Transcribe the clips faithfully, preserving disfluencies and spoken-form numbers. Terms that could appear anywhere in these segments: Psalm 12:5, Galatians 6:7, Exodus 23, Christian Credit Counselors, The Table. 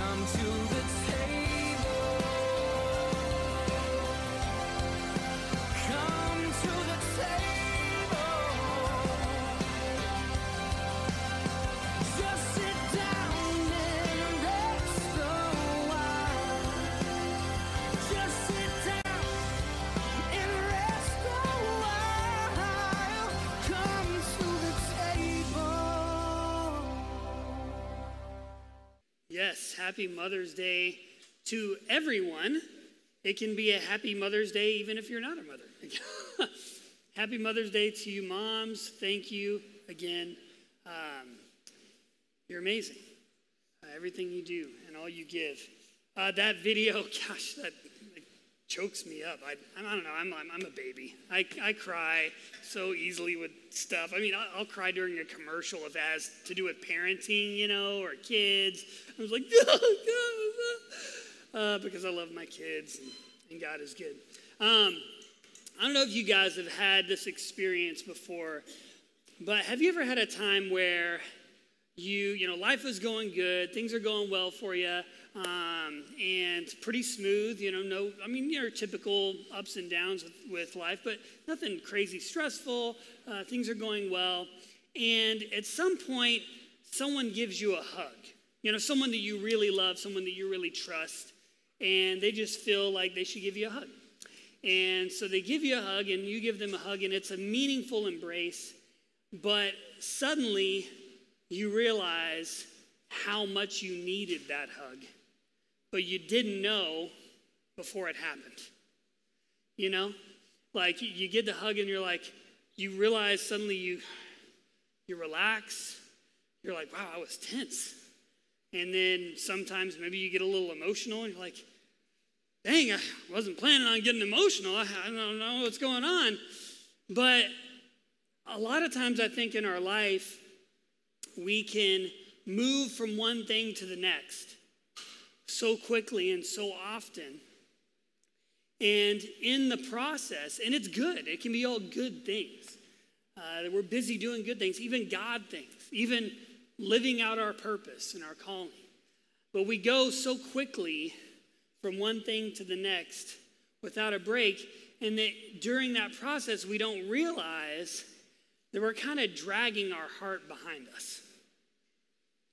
Come to the table. Come to the table. Just sit down and rest a while. Just sit down and rest a while. Come to the table. Yes. Happy Mother's Day to everyone. It can be a happy Mother's Day even if you're not a mother. Happy Mother's Day to you moms. Thank you again. Um, you're amazing. Uh, everything you do and all you give. Uh, that video, gosh, that it chokes me up. I, I don't know. I'm, I'm, I'm a baby. I, I cry so easily with stuff. I mean, I'll, I'll cry during a commercial if it has to do with parenting, you know, or kids. I was like, no, no, no. Uh, because I love my kids and, and God is good. Um, I don't know if you guys have had this experience before, but have you ever had a time where you, you know, life is going good, things are going well for you, um, and pretty smooth, you know, no, I mean, your typical ups and downs with, with life, but nothing crazy stressful, uh, things are going well, and at some point, someone gives you a hug. You know, someone that you really love, someone that you really trust, and they just feel like they should give you a hug. And so they give you a hug, and you give them a hug, and it's a meaningful embrace, but suddenly you realize how much you needed that hug, but you didn't know before it happened. You know? Like, you get the hug, and you're like, you realize suddenly you, you relax. You're like, wow, I was tense. And then sometimes maybe you get a little emotional and you're like, dang, I wasn't planning on getting emotional. I don't know what's going on. But a lot of times I think in our life, we can move from one thing to the next so quickly and so often. And in the process, and it's good. It can be all good things. Uh, we're busy doing good things, even God things, even living out our purpose and our calling. But we go so quickly from one thing to the next without a break, and that during that process, we don't realize that we're kind of dragging our heart behind us.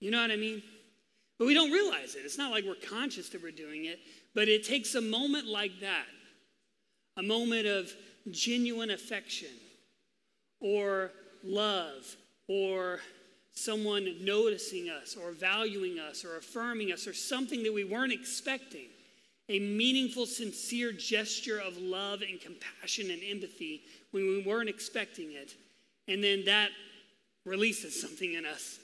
You know what I mean? But we don't realize it. It's not like we're conscious that we're doing it, but it takes a moment like that, a moment of genuine affection or love or someone noticing us or valuing us or affirming us or something that we weren't expecting, a meaningful, sincere gesture of love and compassion and empathy when we weren't expecting it. And then that releases something in us,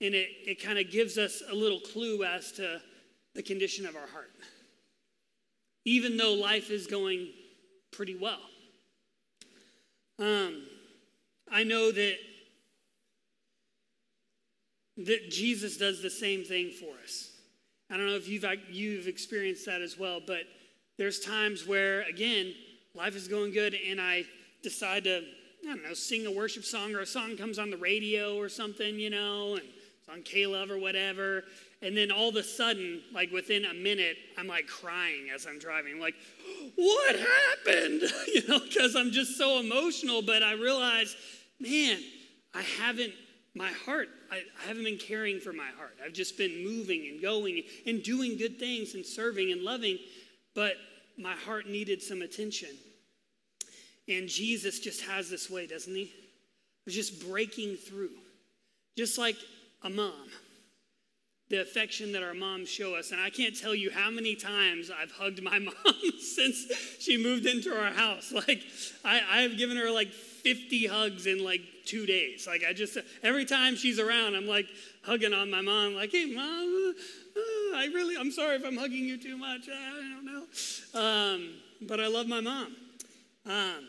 and it, it kind of gives us a little clue as to the condition of our heart, even though life is going pretty well. Um, I know that That Jesus does the same thing for us. I don't know if you've you've experienced that as well, but there's times where, again, life is going good and I decide to, I don't know, sing a worship song, or a song comes on the radio or something, you know, and it's on K-Love or whatever. And then all of a sudden, like within a minute, I'm like crying as I'm driving. I'm like, what happened? You know, because I'm just so emotional, but I realize, man, I haven't My heart, I, I haven't been caring for my heart. I've just been moving and going and doing good things and serving and loving, but my heart needed some attention. And Jesus just has this way, doesn't he? He's just breaking through. Just like a mom, the affection that our moms show us. And I can't tell you how many times I've hugged my mom since she moved into our house. Like, I, I've given her like fifty hugs in like two days. Like, I just, every time she's around, I'm like hugging on my mom, like, hey, mom, uh, I really, I'm sorry if I'm hugging you too much. I don't know. Um, but I love my mom. Um,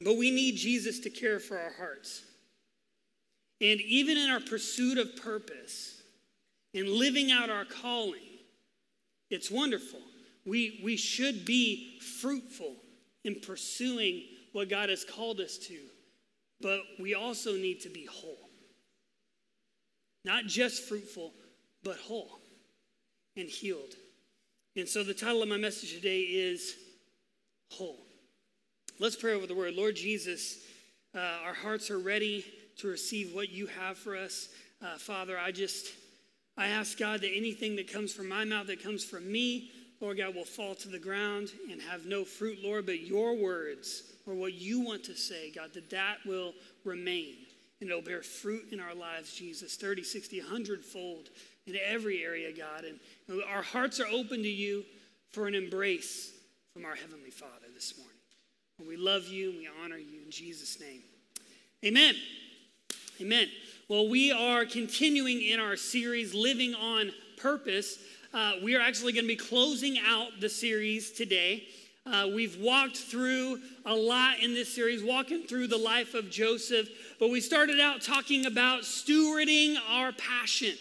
but we need Jesus to care for our hearts. And even in our pursuit of purpose and living out our calling, it's wonderful. We, we should be fruitful in pursuing what God has called us to, but we also need to be whole. Not just fruitful, but whole. and healed. And so the title of my message today is Whole. Let's pray over the word. Lord Jesus, uh, our hearts are ready to receive what you have for us. Uh, Father, I just, I ask God that anything that comes from my mouth, that comes from me, Lord God, will fall to the ground and have no fruit, Lord, but your words or what you want to say, God, that that will remain and it'll bear fruit in our lives, Jesus, thirty, sixty, one hundred fold in every area, God. And our hearts are open to you for an embrace from our Heavenly Father this morning. We love you and we honor you in Jesus' name. Amen. Amen. Well, we are continuing in our series, Living on Purpose. Uh, we are actually going to be closing out the series today. Uh, we've walked through a lot in this series, walking through the life of Joseph. But we started out talking about stewarding our passion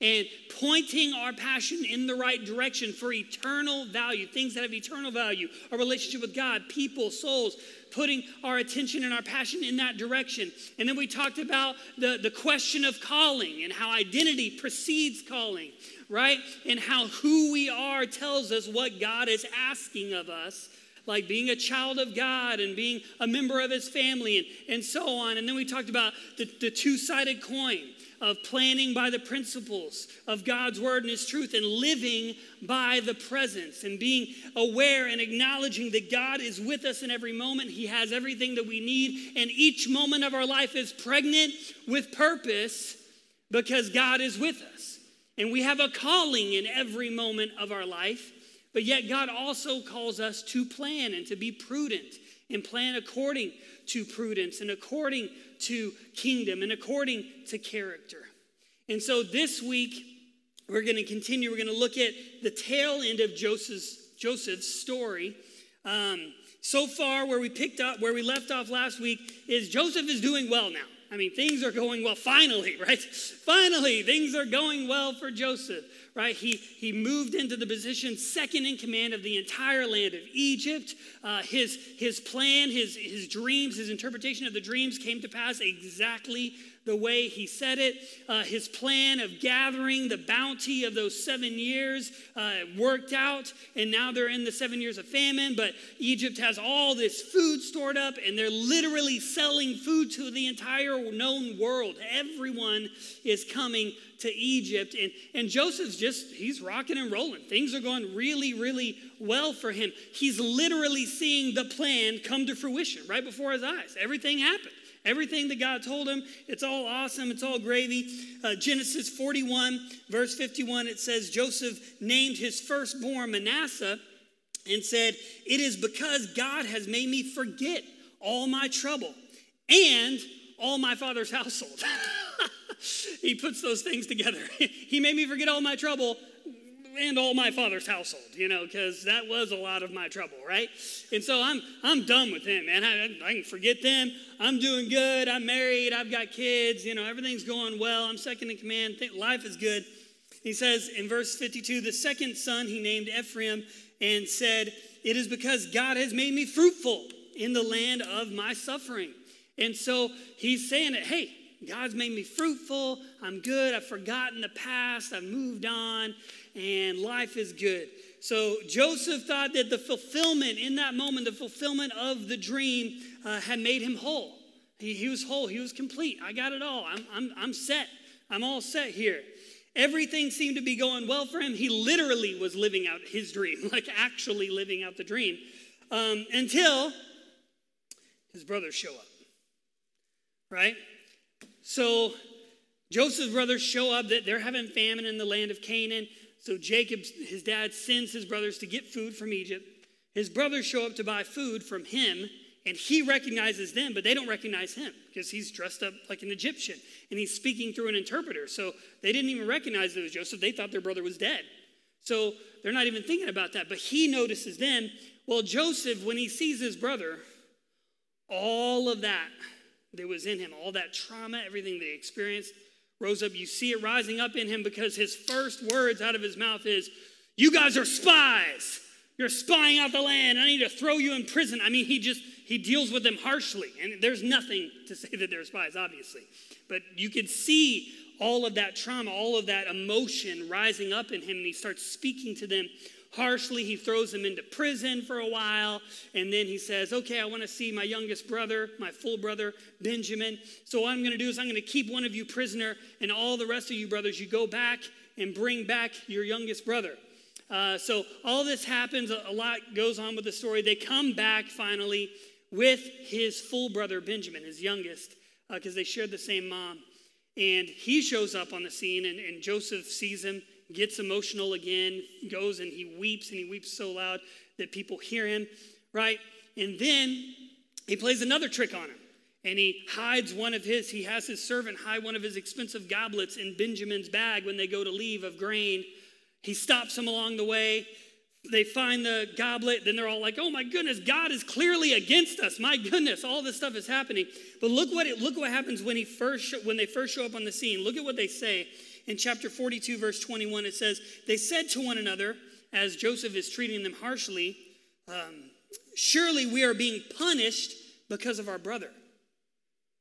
and pointing our passion in the right direction for eternal value, things that have eternal value, our relationship with God, people, souls, putting our attention and our passion in that direction. And then we talked about the, the question of calling and how identity precedes calling, right? And how who we are tells us what God is asking of us, like being a child of God and being a member of his family and, and so on. And then we talked about the, the two-sided coin of planning by the principles of God's word and his truth and living by the presence and being aware and acknowledging that God is with us in every moment. He has everything that we need, and each moment of our life is pregnant with purpose because God is with us. And we have a calling in every moment of our life, but yet God also calls us to plan and to be prudent and plan according to prudence and according to kingdom and according to character. And so this week, we're going to continue. We're going to look at the tail end of Joseph's, Joseph's story. Um, so far, where we picked up, where we left off last week, is Joseph is doing well now. I mean, things are going well, finally, right? Finally, things are going well for Joseph, right? He he moved into the position second in command of the entire land of Egypt. Uh, his, his plan, his, his dreams, his interpretation of the dreams came to pass exactly the way he said it. Uh, his plan of gathering the bounty of those seven years uh, worked out, and now they're in the seven years of famine, but Egypt has all this food stored up, and they're literally selling food to the entire known world. Everyone is coming to Egypt, and, and Joseph's just, he's rocking and rolling. Things are going really, really well for him. He's literally seeing the plan come to fruition right before his eyes. Everything happened. Everything that God told him, it's all awesome, it's all gravy. Uh, Genesis forty-one, verse fifty-one, it says, Joseph named his firstborn Manasseh and said, "It is because God has made me forget all my trouble and all my father's household." He puts those things together. He made me forget all my trouble and all my father's household, you know, because that was a lot of my trouble, right? And so I'm I'm done with him, man. I, I can forget them. I'm doing good. I'm married. I've got kids. You know, everything's going well. I'm second in command. Life is good. He says in verse fifty-two, the second son he named Ephraim and said, "It is because God has made me fruitful in the land of my suffering." And so he's saying it, hey, God's made me fruitful. I'm good. I've forgotten the past. I've moved on. And life is good. So Joseph thought that the fulfillment in that moment, the fulfillment of the dream, uh, had made him whole. He, he was whole. He was complete. I got it all. I'm, I'm, I'm set. I'm all set here. Everything seemed to be going well for him. He literally was living out his dream, like actually living out the dream, um, until his brothers show up, right? So Joseph's brothers show up. That they're having famine in the land of Canaan. So Jacob, his dad, sends his brothers to get food from Egypt. His brothers show up to buy food from him, and he recognizes them, but they don't recognize him because he's dressed up like an Egyptian, and he's speaking through an interpreter. So they didn't even recognize it was Joseph. They thought their brother was dead. So they're not even thinking about that, but he notices them. Well, Joseph, when he sees his brother, all of that that was in him, all that trauma, everything that he experienced, rose up. You see it rising up in him because his first words out of his mouth is, "You guys are spies. You're spying out the land. I need to throw you in prison." I mean, he just, he deals with them harshly. And there's nothing to say that they're spies, obviously. But you could see all of that trauma, all of that emotion rising up in him, and he starts speaking to them harshly. He throws them into prison for a while, and then he says, okay, I want to see my youngest brother, my full brother, Benjamin. So what I'm going to do is I'm going to keep one of you prisoner, and all the rest of you brothers, you go back and bring back your youngest brother. Uh, so all this happens, a lot goes on with the story. They come back finally with his full brother, Benjamin, his youngest, because uh, they shared the same mom. And he shows up on the scene, and, and Joseph sees him, gets emotional again, goes and he weeps, and he weeps so loud that people hear him, right? And then he plays another trick on him, and he hides one of his, he has his servant hide one of his expensive goblets in Benjamin's bag when they go to leave of grain. He stops him along the way. They find the goblet. Then they're all like, oh, my goodness, God is clearly against us. My goodness, all this stuff is happening. But look what it, look what happens when, he first, when they first show up on the scene. Look at what they say. In chapter forty-two, verse twenty-one, it says, they said to one another, as Joseph is treating them harshly, um, surely we are being punished because of our brother.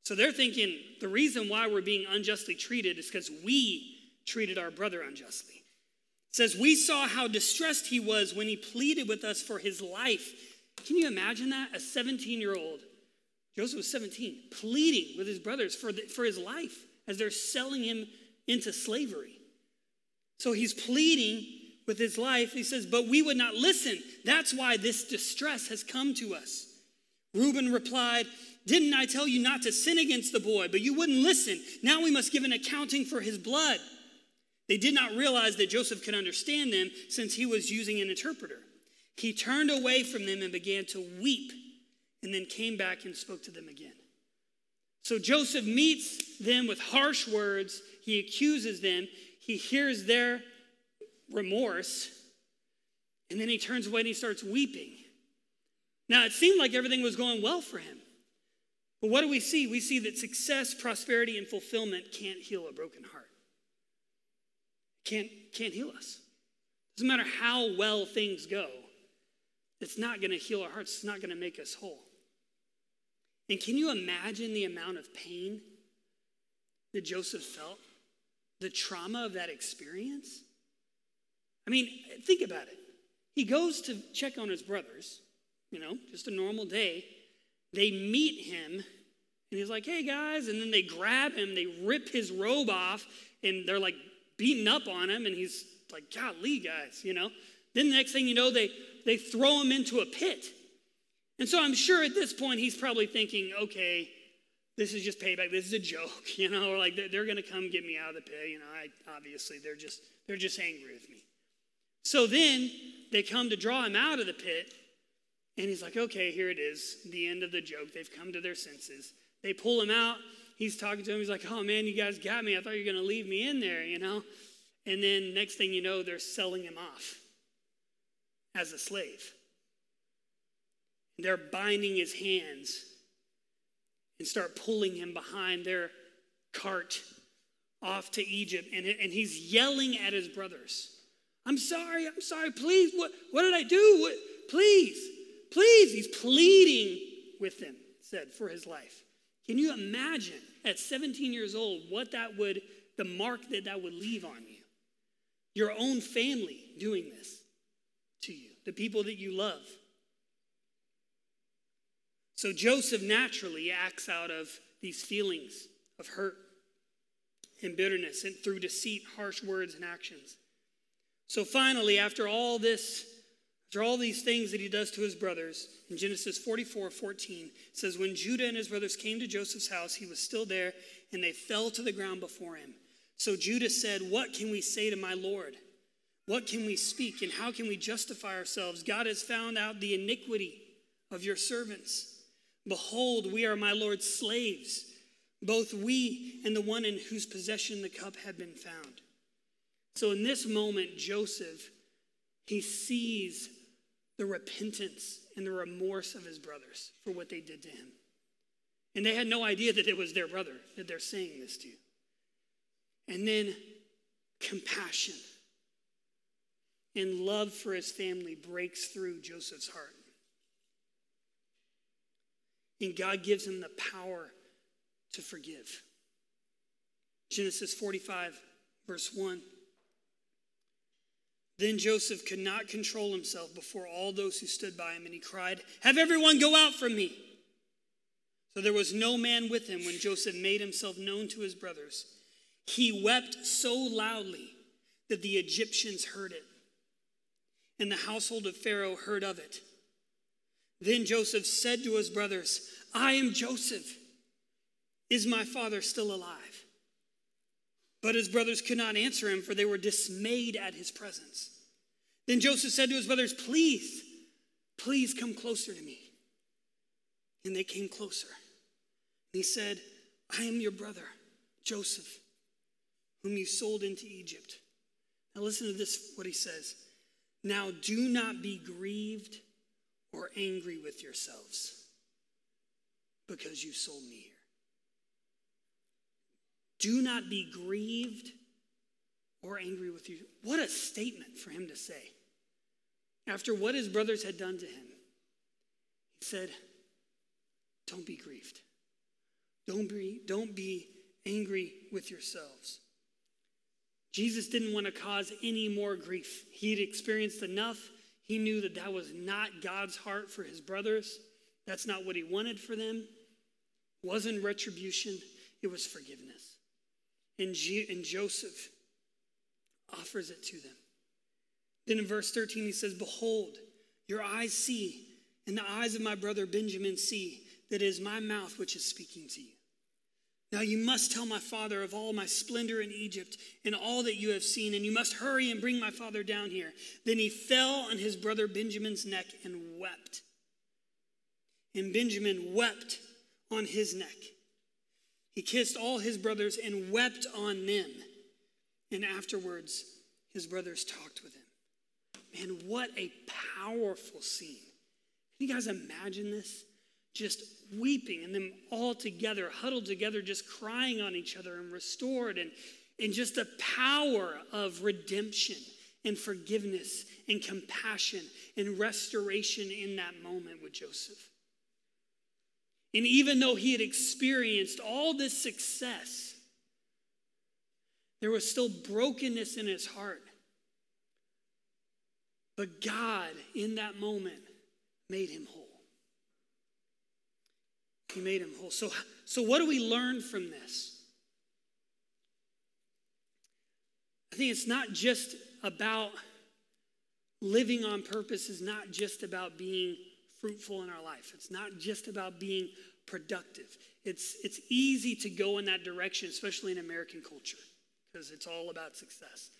So they're thinking the reason why we're being unjustly treated is because we treated our brother unjustly. It says, we saw how distressed he was when he pleaded with us for his life. Can you imagine that? A seventeen-year-old, Joseph was seventeen, pleading with his brothers for, the, for his life as they're selling him into slavery. So he's pleading with his life. He says, but we would not listen. That's why this distress has come to us. Reuben replied, didn't I tell you not to sin against the boy? But you wouldn't listen. Now we must give an accounting for his blood. They did not realize that Joseph could understand them since he was using an interpreter. He turned away from them and began to weep, and then came back and spoke to them again. So Joseph meets them with harsh words. He accuses them. He hears their remorse, and then he turns away and he starts weeping. Now, it seemed like everything was going well for him. But what do we see? We see that success, prosperity, and fulfillment can't heal a broken heart. Can't, can't heal us. Doesn't matter how well things go, it's not going to heal our hearts. It's not going to make us whole. And can you imagine the amount of pain that Joseph felt? The trauma of that experience? I mean, think about it. He goes to check on his brothers, you know, just a normal day. They meet him, and he's like, hey, guys. And then they grab him. They rip his robe off, and they're like, beaten up on him, and he's like, golly, guys, you know. Then the next thing you know, they, they throw him into a pit. And so I'm sure at this point, he's probably thinking, okay, this is just payback. This is a joke, you know, or like they're, they're going to come get me out of the pit. You know, I obviously, they're just, they're just angry with me. So then they come to draw him out of the pit, and he's like, okay, here it is, the end of the joke. They've come to their senses. They pull him out. He's talking to him. He's like, oh, man, you guys got me. I thought you were going to leave me in there, you know. And then next thing you know, they're selling him off as a slave. They're binding his hands and start pulling him behind their cart off to Egypt. And, and he's yelling at his brothers. I'm sorry. I'm sorry. Please. What, what did I do? What, please. Please. He's pleading with them, said, for his life. Can you imagine at seventeen years old what that would, the mark that that would leave on you? Your own family doing this to you, the people that you love. So Joseph naturally acts out of these feelings of hurt and bitterness and through deceit, harsh words and actions. So finally, after all this, after all these things that he does to his brothers, in Genesis forty-four fourteen, it says, when Judah and his brothers came to Joseph's house, he was still there, and they fell to the ground before him. So Judah said, what can we say to my Lord? What can we speak, and how can we justify ourselves? God has found out the iniquity of your servants. Behold, we are my Lord's slaves, both we and the one in whose possession the cup had been found. So in this moment, Joseph, he sees the repentance and the remorse of his brothers for what they did to him. And they had no idea that it was their brother that they're saying this to. And then compassion and love for his family breaks through Joseph's heart. And God gives him the power to forgive. Genesis forty-five, verse one. Then Joseph could not control himself before all those who stood by him, and he cried, "Have everyone go out from me." So there was no man with him when Joseph made himself known to his brothers. He wept so loudly that the Egyptians heard it, and the household of Pharaoh heard of it. Then Joseph said to his brothers, "I am Joseph. Is my father still alive?" But his brothers could not answer him, for they were dismayed at his presence. Then Joseph said to his brothers, "Please, please come closer to me." And they came closer. And he said, "I am your brother, Joseph, whom you sold into Egypt." Now listen to this, what he says. "Now do not be grieved or angry with yourselves because you sold me here." Do not be grieved or angry with you. What a statement for him to say. After what his brothers had done to him, he said, don't be grieved. Don't be, don't be angry with yourselves. Jesus didn't want to cause any more grief. He had experienced enough. He knew that that was not God's heart for his brothers. That's not what he wanted for them. It wasn't retribution. It was forgiveness. And, G- and Joseph offers it to them. Then in verse thirteen, he says, "Behold, your eyes see, and the eyes of my brother Benjamin see, that it is my mouth which is speaking to you. Now you must tell my father of all my splendor in Egypt and all that you have seen, and you must hurry and bring my father down here." Then he fell on his brother Benjamin's neck and wept. And Benjamin wept on his neck. He kissed all his brothers and wept on them. And afterwards, his brothers talked with him. Man, what a powerful scene. Can you guys imagine this? Just weeping and them all together, huddled together, just crying on each other and restored. And, and just the power of redemption and forgiveness and compassion and restoration in that moment with Joseph. And even though he had experienced all this success, there was still brokenness in his heart. But God, in that moment, made him whole. He made him whole. So, so what do we learn from this? I think it's not just about living on purpose. It's not just about being fruitful in our life. It's not just about being productive. It's, it's easy to go in that direction, especially in American culture, because it's all about success.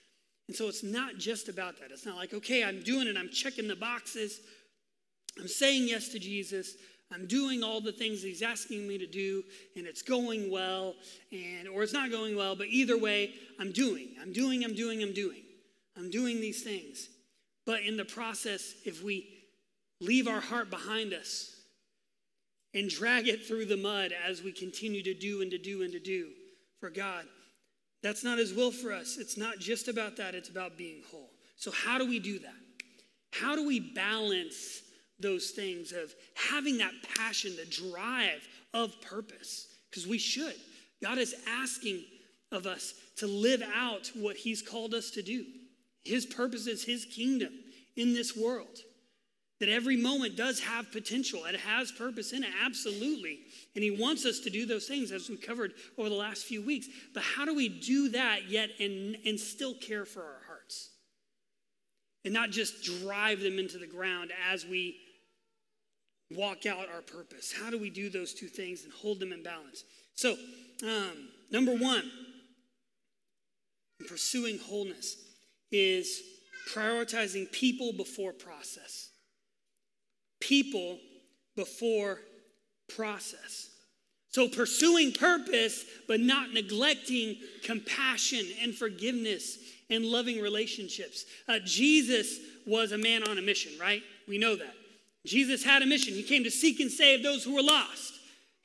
And so it's not just about that. It's not like, okay, I'm doing it. I'm checking the boxes. I'm saying yes to Jesus. I'm doing all the things he's asking me to do, and it's going well, and or it's not going well, but either way, I'm doing. I'm doing, I'm doing, I'm doing. I'm doing these things. But in the process, if we leave our heart behind us and drag it through the mud as we continue to do and to do and to do for God, that's not his will for us. It's not just about that. It's about being whole. So how do we do that? How do we balance those things of having that passion, the drive of purpose? Because we should. God is asking of us to live out what he's called us to do. His purpose is his kingdom in this world. That every moment does have potential. It has purpose in it, absolutely. And he wants us to do those things as we covered over the last few weeks. But how do we do that yet and, and still care for our hearts? And not just drive them into the ground as we walk out our purpose. How do we do those two things and hold them in balance? So, um, number one, pursuing wholeness is prioritizing people before process. People before process. So pursuing purpose, but not neglecting compassion and forgiveness and loving relationships. Uh, Jesus was a man on a mission, right? We know that. Jesus had a mission. He came to seek and save those who were lost.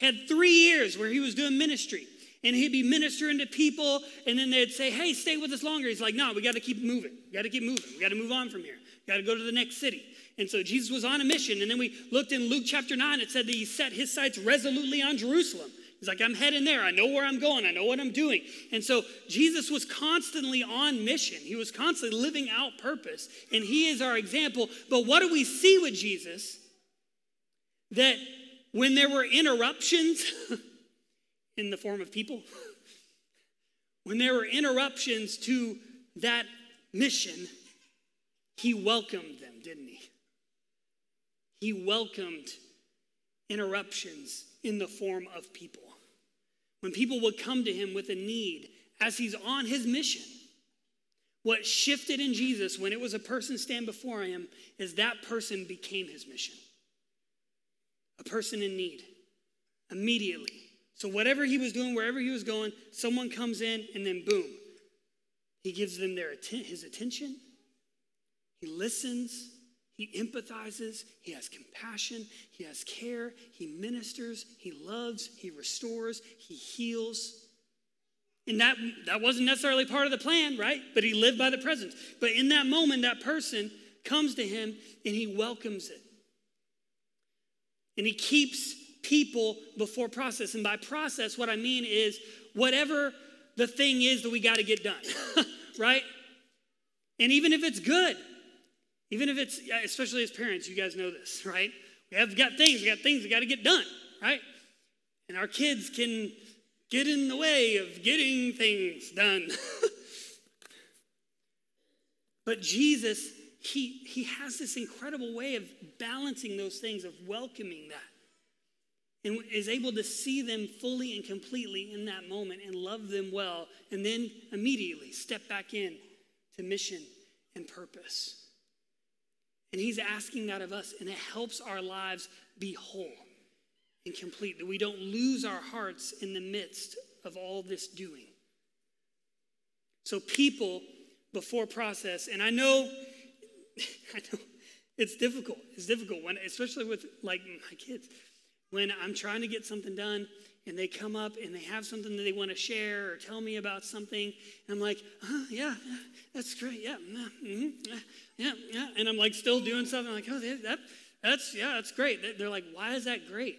Had three years where he was doing ministry. And he'd be ministering to people, and then they'd say, hey, stay with us longer. He's like, no, we got to keep moving. We got to keep moving. We got to move on from here. We got to go to the next city. And so Jesus was on a mission. And then we looked in Luke chapter nine. It said that he set his sights resolutely on Jerusalem. He's like, I'm heading there. I know where I'm going. I know what I'm doing. And so Jesus was constantly on mission. He was constantly living out purpose. And he is our example. But what do we see with Jesus? That when there were interruptions in the form of people, when there were interruptions to that mission, he welcomed them, didn't he? He welcomed interruptions in the form of people. When people would come to him with a need as he's on his mission, what shifted in Jesus when it was a person stand before him is that person became his mission. A person in need immediately. So whatever he was doing, wherever he was going, someone comes in and then boom, he gives them their atten- his attention. He listens. He empathizes, he has compassion, he has care, he ministers, he loves, he restores, he heals. And that, that wasn't necessarily part of the plan, right? But he lived by the presence. But in that moment, that person comes to him and he welcomes it. And he keeps people before process. And by process, what I mean is whatever the thing is that we got to get done, right? And even if it's good, even if it's, especially as parents, you guys know this, right? We have got things, we got things we got to get done, right? And our kids can get in the way of getting things done. But Jesus, he, he has this incredible way of balancing those things, of welcoming that, and is able to see them fully and completely in that moment and love them well, and then immediately step back in to mission and purpose. And he's asking that of us, and it helps our lives be whole and complete, that we don't lose our hearts in the midst of all this doing. So people before process, and I know, I know it's difficult. It's difficult, when, especially with like my kids, when I'm trying to get something done and they come up and they have something that they want to share or tell me about something, and I'm like, oh, yeah, that's great, yeah, mm-hmm, yeah, yeah, yeah, and I'm like still doing something, I'm like, oh, that, that's, yeah, that's great. They're like, why is that great?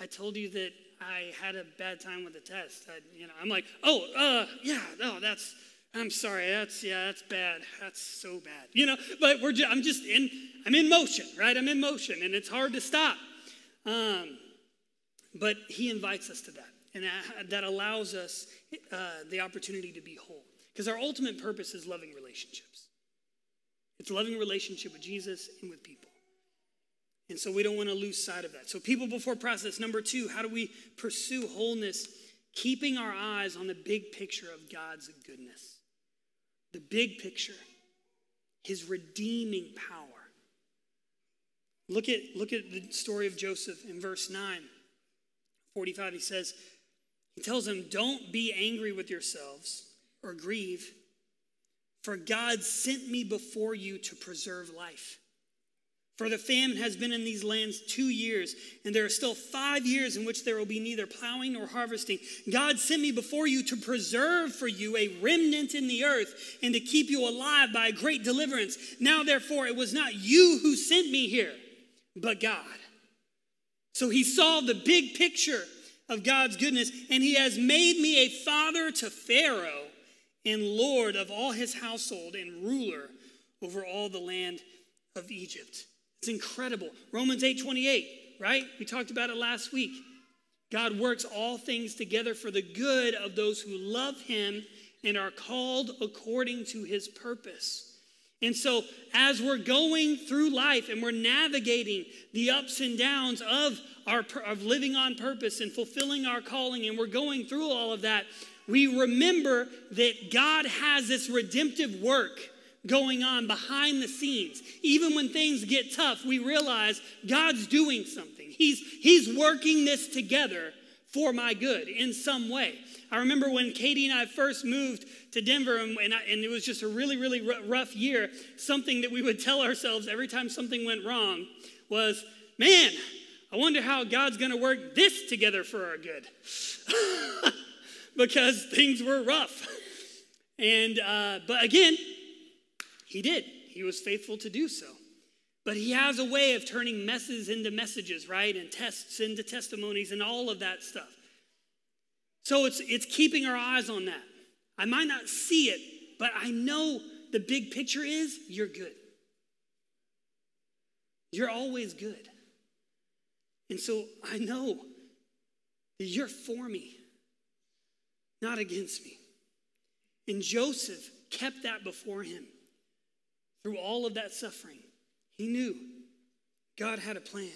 I told you that I had a bad time with the test. I, you know, I'm like, oh, uh, yeah, no, that's, I'm sorry, that's, yeah, that's bad, that's so bad, you know, but we're, just, I'm just in, I'm in motion, right? I'm in motion, and it's hard to stop. Um, But he invites us to that, and that, that allows us uh, the opportunity to be whole. Because our ultimate purpose is loving relationships. It's loving relationship with Jesus and with people. And so we don't want to lose sight of that. So people before process. Number two, how do we pursue wholeness? Keeping our eyes on the big picture of God's goodness. The big picture, his redeeming power. Look at, look at the story of Joseph in verse nine. forty-five, he says, he tells them, don't be angry with yourselves or grieve, for God sent me before you to preserve life. For the famine has been in these lands two years, and there are still five years in which there will be neither plowing nor harvesting. God sent me before you to preserve for you a remnant in the earth and to keep you alive by a great deliverance. Now, therefore, it was not you who sent me here, but God. So he saw the big picture of God's goodness, and he has made me a father to Pharaoh and Lord of all his household and ruler over all the land of Egypt. It's incredible. Romans eight twenty-eight, right? We talked about it last week. God works all things together for the good of those who love him and are called according to his purpose. And so as we're going through life and we're navigating the ups and downs of our of living on purpose and fulfilling our calling, and we're going through all of that, we remember that God has this redemptive work going on behind the scenes. Even when things get tough, we realize God's doing something. He's, he's working this together for my good in some way. I remember when Katie and I first moved to Denver, and, and, I, and it was just a really, really r- rough year, something that we would tell ourselves every time something went wrong was, man, I wonder how God's going to work this together for our good. Because things were rough. And, uh, but again, he did. He was faithful to do so. But he has a way of turning messes into messages, right? And tests into testimonies and all of that stuff. So it's it's keeping our eyes on that. I might not see it, but I know the big picture is you're good. You're always good. And so I know that you're for me, not against me. And Joseph kept that before him through all of that suffering. He knew God had a plan.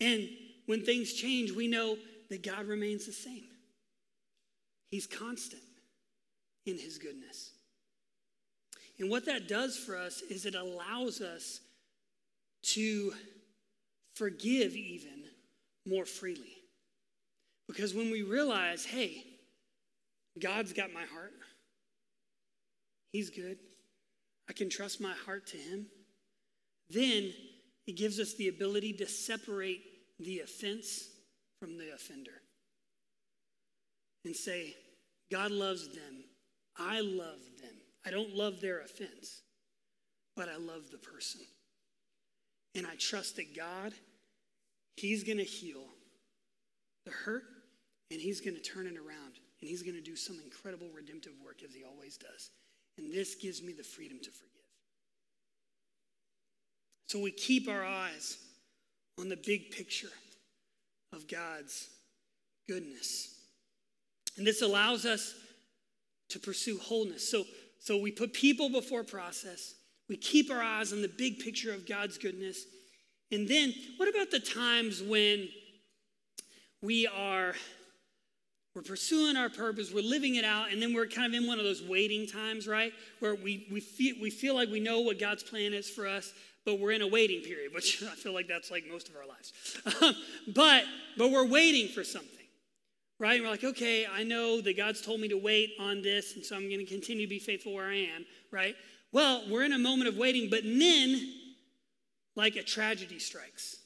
And when things change, we know that God remains the same. He's constant in his goodness. And what that does for us is it allows us to forgive even more freely. Because when we realize, hey, God's got my heart. He's good. I can trust my heart to him. Then it gives us the ability to separate the offense from the offender and say, God loves them. I love them. I don't love their offense, but I love the person. And I trust that God, he's going to heal the hurt, and he's going to turn it around, and he's going to do some incredible redemptive work as he always does. And this gives me the freedom to forgive. So we keep our eyes on the big picture of God's goodness. And this allows us to pursue wholeness. So, so we put people before process. We keep our eyes on the big picture of God's goodness. And then what about the times when we are, we're pursuing our purpose, we're living it out, and then we're kind of in one of those waiting times, right? Where we, we, feel, we feel like we know what God's plan is for us, but we're in a waiting period, which I feel like that's like most of our lives. Um, but but we're waiting for something, right? And we're like, okay, I know that God's told me to wait on this, and so I'm going to continue to be faithful where I am, right? Well, we're in a moment of waiting, but then, like a tragedy strikes,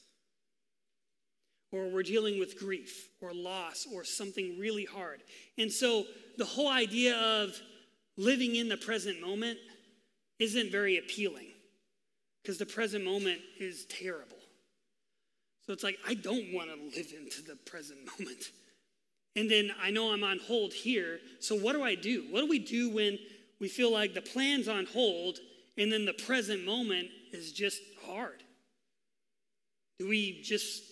or we're dealing with grief or loss or something really hard. And so the whole idea of living in the present moment isn't very appealing, because the present moment is terrible. So it's like, I don't want to live into the present moment. And then I know I'm on hold here, so what do I do? What do we do when we feel like the plan's on hold and then the present moment is just hard? Do we just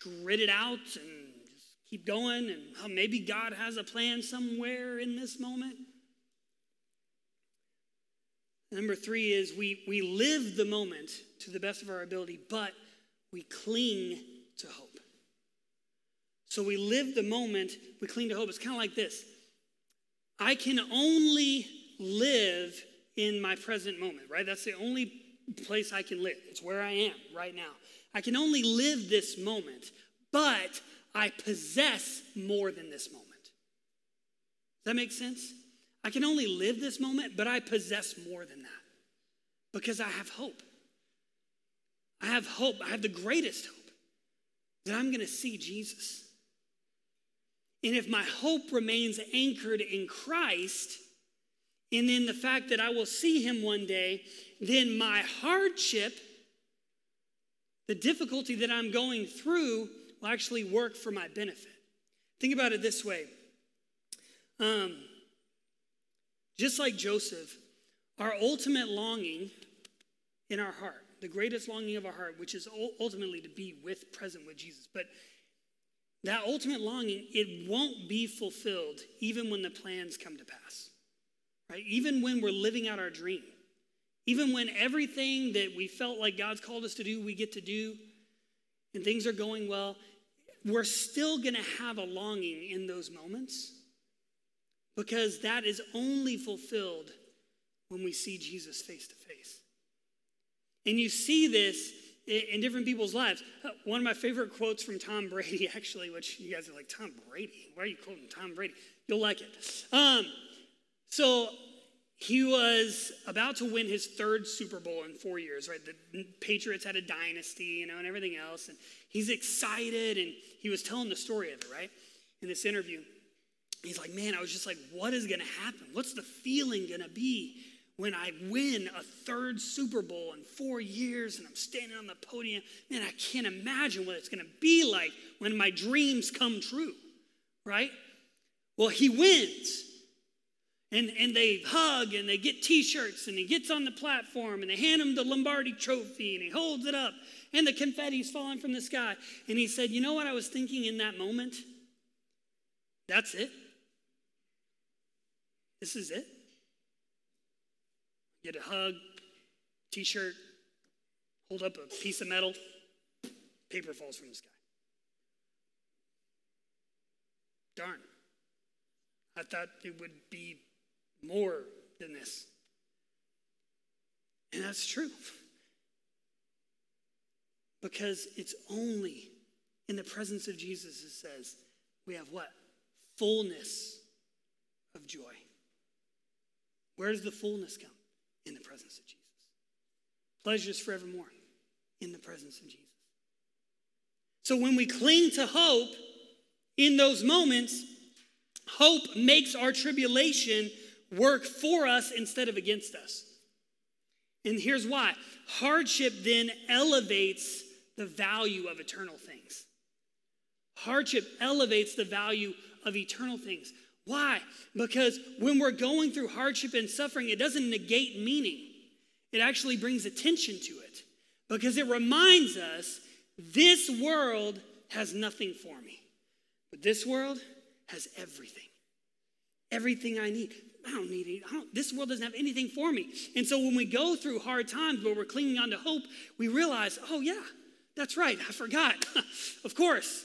grit it out and just keep going? And oh, maybe God has a plan somewhere in this moment. Number three is we, we live the moment to the best of our ability, but we cling to hope. So we live the moment, we cling to hope. It's kind of like this. I can only live in my present moment, right? That's the only place I can live. It's where I am right now. I can only live this moment, but I possess more than this moment. Does that make sense? I can only live this moment, but I possess more than that because I have hope. I have hope. I have the greatest hope that I'm going to see Jesus. And if my hope remains anchored in Christ and in the fact that I will see him one day, then my hardship, the difficulty that I'm going through, will actually work for my benefit. Think about it this way. Um... Just like Joseph, our ultimate longing in our heart, the greatest longing of our heart, which is ultimately to be with, present with Jesus. But that ultimate longing, it won't be fulfilled even when the plans come to pass, right? Even when we're living out our dream, even when everything that we felt like God's called us to do, we get to do, and things are going well, we're still going to have a longing in those moments. Because that is only fulfilled when we see Jesus face to face. And you see this in different people's lives. One of my favorite quotes from Tom Brady, actually, which you guys are like, Tom Brady? Why are you quoting Tom Brady? You'll like it. Um, so he was about to win his third Super Bowl in four years, right? The Patriots had a dynasty, you know, and everything else. And he's excited, and he was telling the story of it, right, in this interview. He's like, man, I was just like, what is going to happen? What's the feeling going to be when I win a third Super Bowl in four years and I'm standing on the podium? Man, I can't imagine what it's going to be like when my dreams come true, right? Well, he wins. And and they hug and they get T-shirts and he gets on the platform and they hand him the Lombardi trophy and he holds it up and the confetti's falling from the sky. And he said, you know what I was thinking in that moment? That's it. This is it. Get a hug, T-shirt, hold up a piece of metal, paper falls from the sky. Darn. I thought it would be more than this. And that's true. Because it's only in the presence of Jesus, it says, we have what? Fullness of joy. Where does the fullness come? In the presence of Jesus. Pleasures forevermore in the presence of Jesus. So when we cling to hope in those moments, hope makes our tribulation work for us instead of against us. And here's why. Hardship then elevates the value of eternal things. Hardship elevates the value of eternal things. Why? Because when we're going through hardship and suffering, it doesn't negate meaning. It actually brings attention to it because it reminds us this world has nothing for me. But this world has everything. Everything I need. I don't need it. I don't, this world doesn't have anything for me. And so when we go through hard times where we're clinging on to hope, we realize, oh yeah, that's right. I forgot. Of course.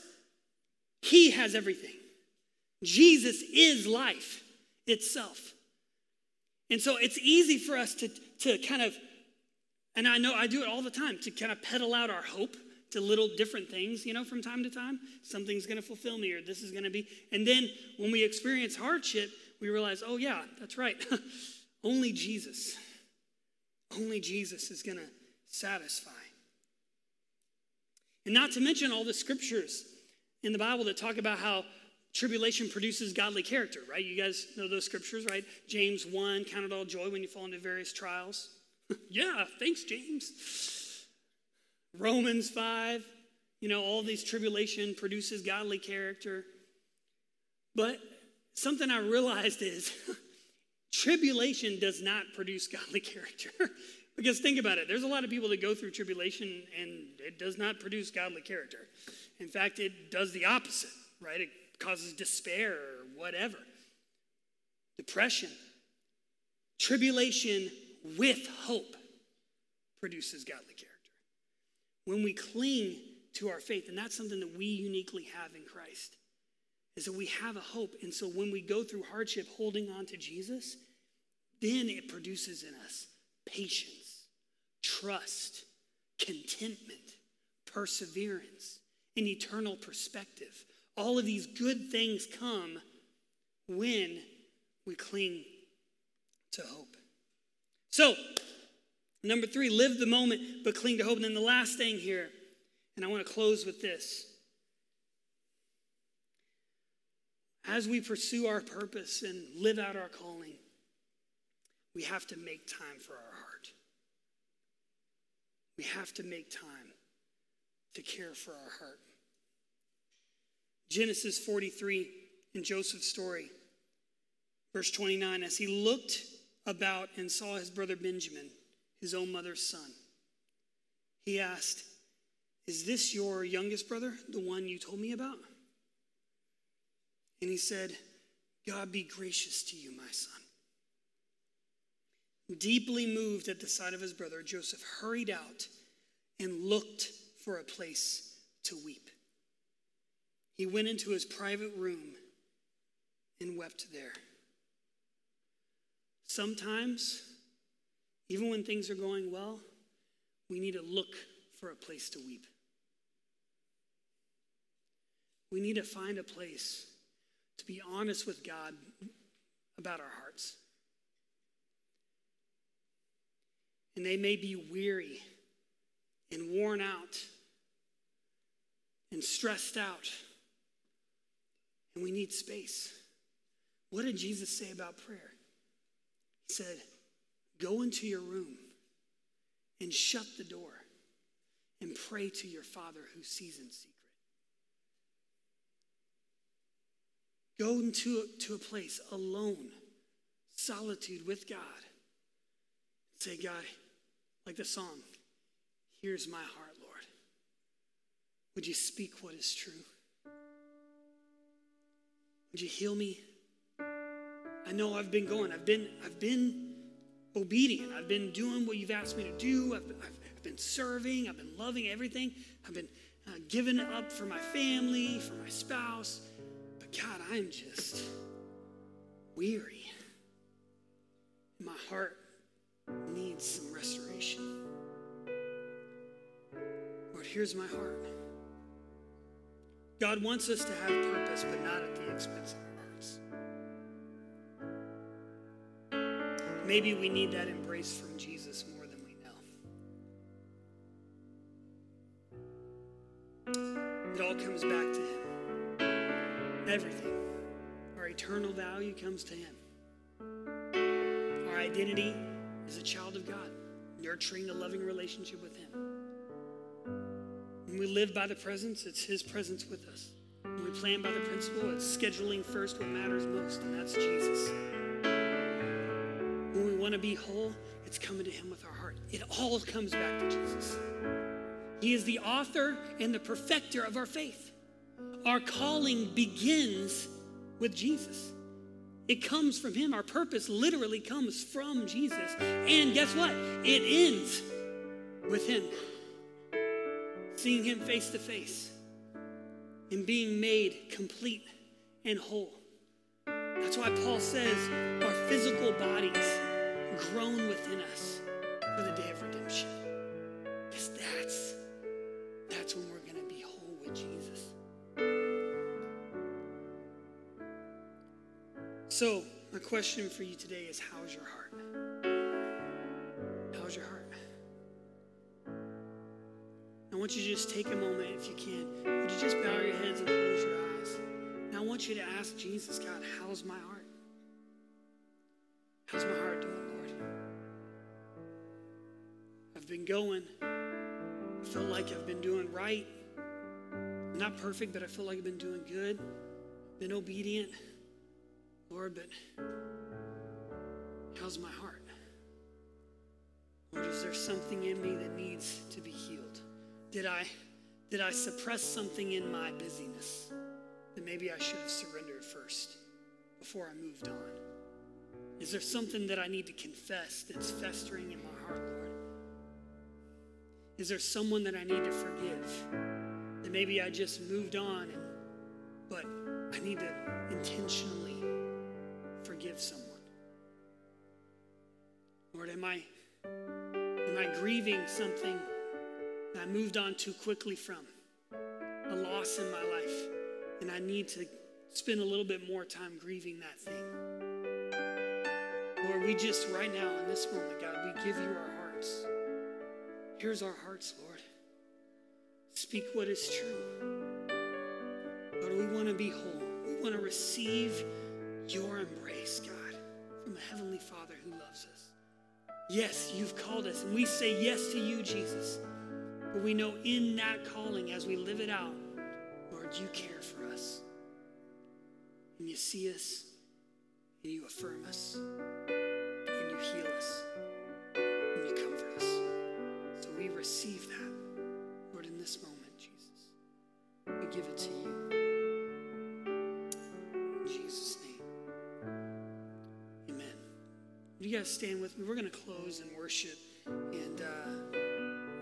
He has everything. Jesus is life itself. And so it's easy for us to, to kind of, and I know I do it all the time, to kind of peddle out our hope to little different things, you know, from time to time. Something's going to fulfill me or this is going to be. And then when we experience hardship, we realize, oh yeah, that's right. Only Jesus. Only Jesus is going to satisfy. And not to mention all the scriptures in the Bible that talk about how tribulation produces godly character, right? You guys know those scriptures, right? James one, count it all joy when you fall into various trials. Yeah, thanks, James. Romans five, you know, all these tribulation produces godly character. But something I realized is tribulation does not produce godly character. Because think about it. There's a lot of people that go through tribulation and it does not produce godly character. In fact, it does the opposite, right? It causes despair or whatever. Depression. Tribulation with hope produces godly character. When we cling to our faith, and that's something that we uniquely have in Christ, is that we have a hope. And so when we go through hardship holding on to Jesus, then it produces in us patience, trust, contentment, perseverance, an eternal perspective. All of these good things come when we cling to hope. So, number three, live the moment, but cling to hope. And then the last thing here, and I want to close with this. As we pursue our purpose and live out our calling, we have to make time for our heart. We have to make time to care for our heart. Genesis forty-three, in Joseph's story, verse twenty-nine, as he looked about and saw his brother Benjamin, his own mother's son, he asked, is this your youngest brother, the one you told me about? And he said, God be gracious to you, my son. Deeply moved at the sight of his brother, Joseph hurried out and looked for a place to weep. He went into his private room and wept there. Sometimes, even when things are going well, we need to look for a place to weep. We need to find a place to be honest with God about our hearts. And they may be weary and worn out and stressed out. And we need space. What did Jesus say about prayer? He said, go into your room and shut the door and pray to your Father who sees in secret. Go into to a place alone, solitude with God. Say, God, like the song, here's my heart, Lord. Would you speak what is true? Would you heal me? I know I've been going. I've been, I've been obedient. I've been doing what you've asked me to do. I've, I've, I've been serving. I've been loving everything. I've been uh, giving up for my family, for my spouse. But God, I'm just weary. My heart needs some restoration. Lord, here's my heart. God wants us to have purpose, but not at the expense of our hearts. Maybe we need that embrace from Jesus more than we know. It all comes back to Him. Everything. Our eternal value comes to Him. Our identity is a child of God, nurturing a loving relationship with Him. When we live by the presence, it's His presence with us. When we plan by the principle, it's scheduling first what matters most, and that's Jesus. When we want to be whole, it's coming to Him with our heart. It all comes back to Jesus. He is the author and the perfecter of our faith. Our calling begins with Jesus. It comes from Him. Our purpose literally comes from Jesus. And guess what? It ends with Him. Seeing Him face to face and being made complete and whole. That's why Paul says our physical bodies groan within us for the day of redemption. Because that's, that's when we're going to be whole with Jesus. So my question for you today is, how's your heart? How's your heart? I want you to just take a moment, if you can. Would you just bow your heads and close your eyes? And I want you to ask Jesus, God, how's my heart? How's my heart doing, Lord? I've been going. I feel like I've been doing right. I'm not perfect, but I feel like I've been doing good. I've been obedient, Lord, but how's my heart? Lord, is there something in me that needs to be healed? Did I, did I suppress something in my busyness that maybe I should have surrendered first before I moved on? Is there something that I need to confess that's festering in my heart, Lord? Is there someone that I need to forgive that maybe I just moved on, and, but I need to intentionally forgive someone? Lord, am I, am I grieving something I moved on too quickly from, a loss in my life, and I need to spend a little bit more time grieving that thing? Lord, we just right now in this moment, God, we give You our hearts. Here's our hearts, Lord. Speak what is true. Lord, we want to be whole. We want to receive Your embrace, God, from a Heavenly Father who loves us. Yes, You've called us, and we say yes to You, Jesus. But we know in that calling, as we live it out, Lord, You care for us. And You see us, and You affirm us, and You heal us, and You comfort us. So we receive that, Lord, in this moment, Jesus. We give it to You. In Jesus' name. Amen. Would you guys stand with me? We're going to close and worship, and uh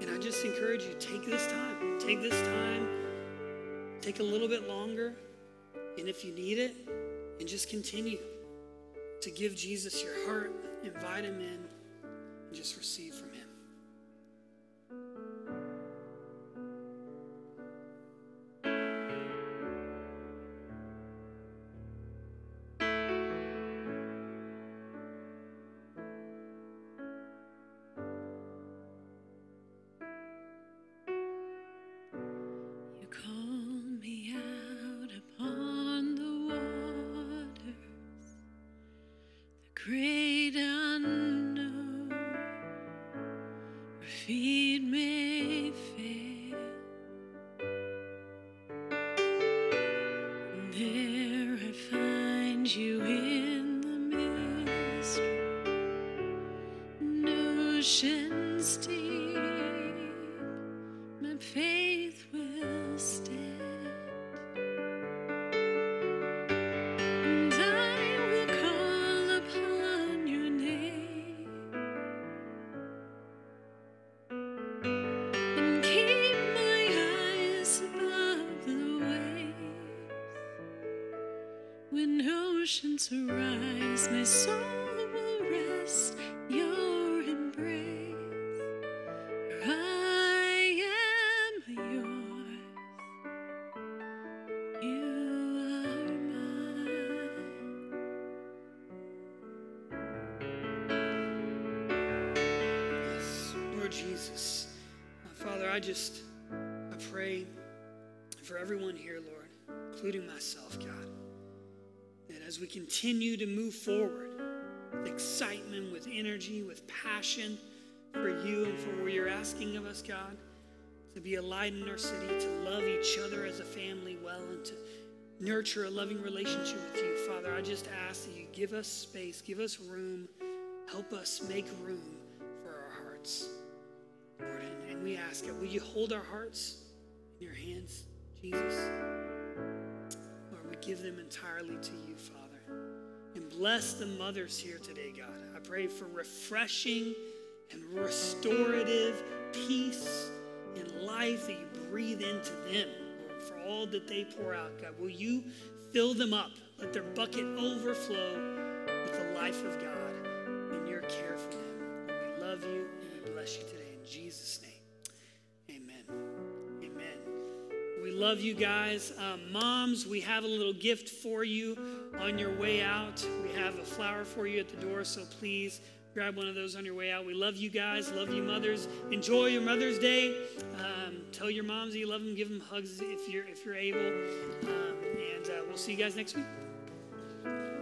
And I just encourage you, take this time. Take this time. Take a little bit longer. And if you need it, and just continue to give Jesus your heart. Invite Him in. And just receive from Him. There I found oceans deep, my faith will stand, and I will call upon your name, and keep my eyes above the waves. When oceans arise, my soul will rest your embrace. I am yours, you are mine. Yes, Lord Jesus, uh, Father, I just I pray for everyone here, Lord, including myself, God, that as we continue to move forward with excitement, with energy, with passion for you and for what you're asking of us, God, to be a light in our city, to love each other as a family well, and to nurture a loving relationship with you. Father, I just ask that you give us space, give us room, help us make room for our hearts, Lord, and, and we ask it. Will you hold our hearts in your hands, Jesus? Lord, we give them entirely to you, Father. And bless the mothers here today, God. I pray for refreshing and restorative peace and life that you breathe into them, Lord, for all that they pour out, God. Will you fill them up? Let their bucket overflow with the life of God and your care for them. And we love you and we bless you today in Jesus' name. Amen. Amen. We love you guys. Uh, moms, we have a little gift for you. On your way out, we have a flower for you at the door, so please grab one of those on your way out. We love you guys. Love you, mothers. Enjoy your Mother's Day. Um, tell your moms that you love them. Give them hugs if you're if you're able. Um, and uh, we'll see you guys next week.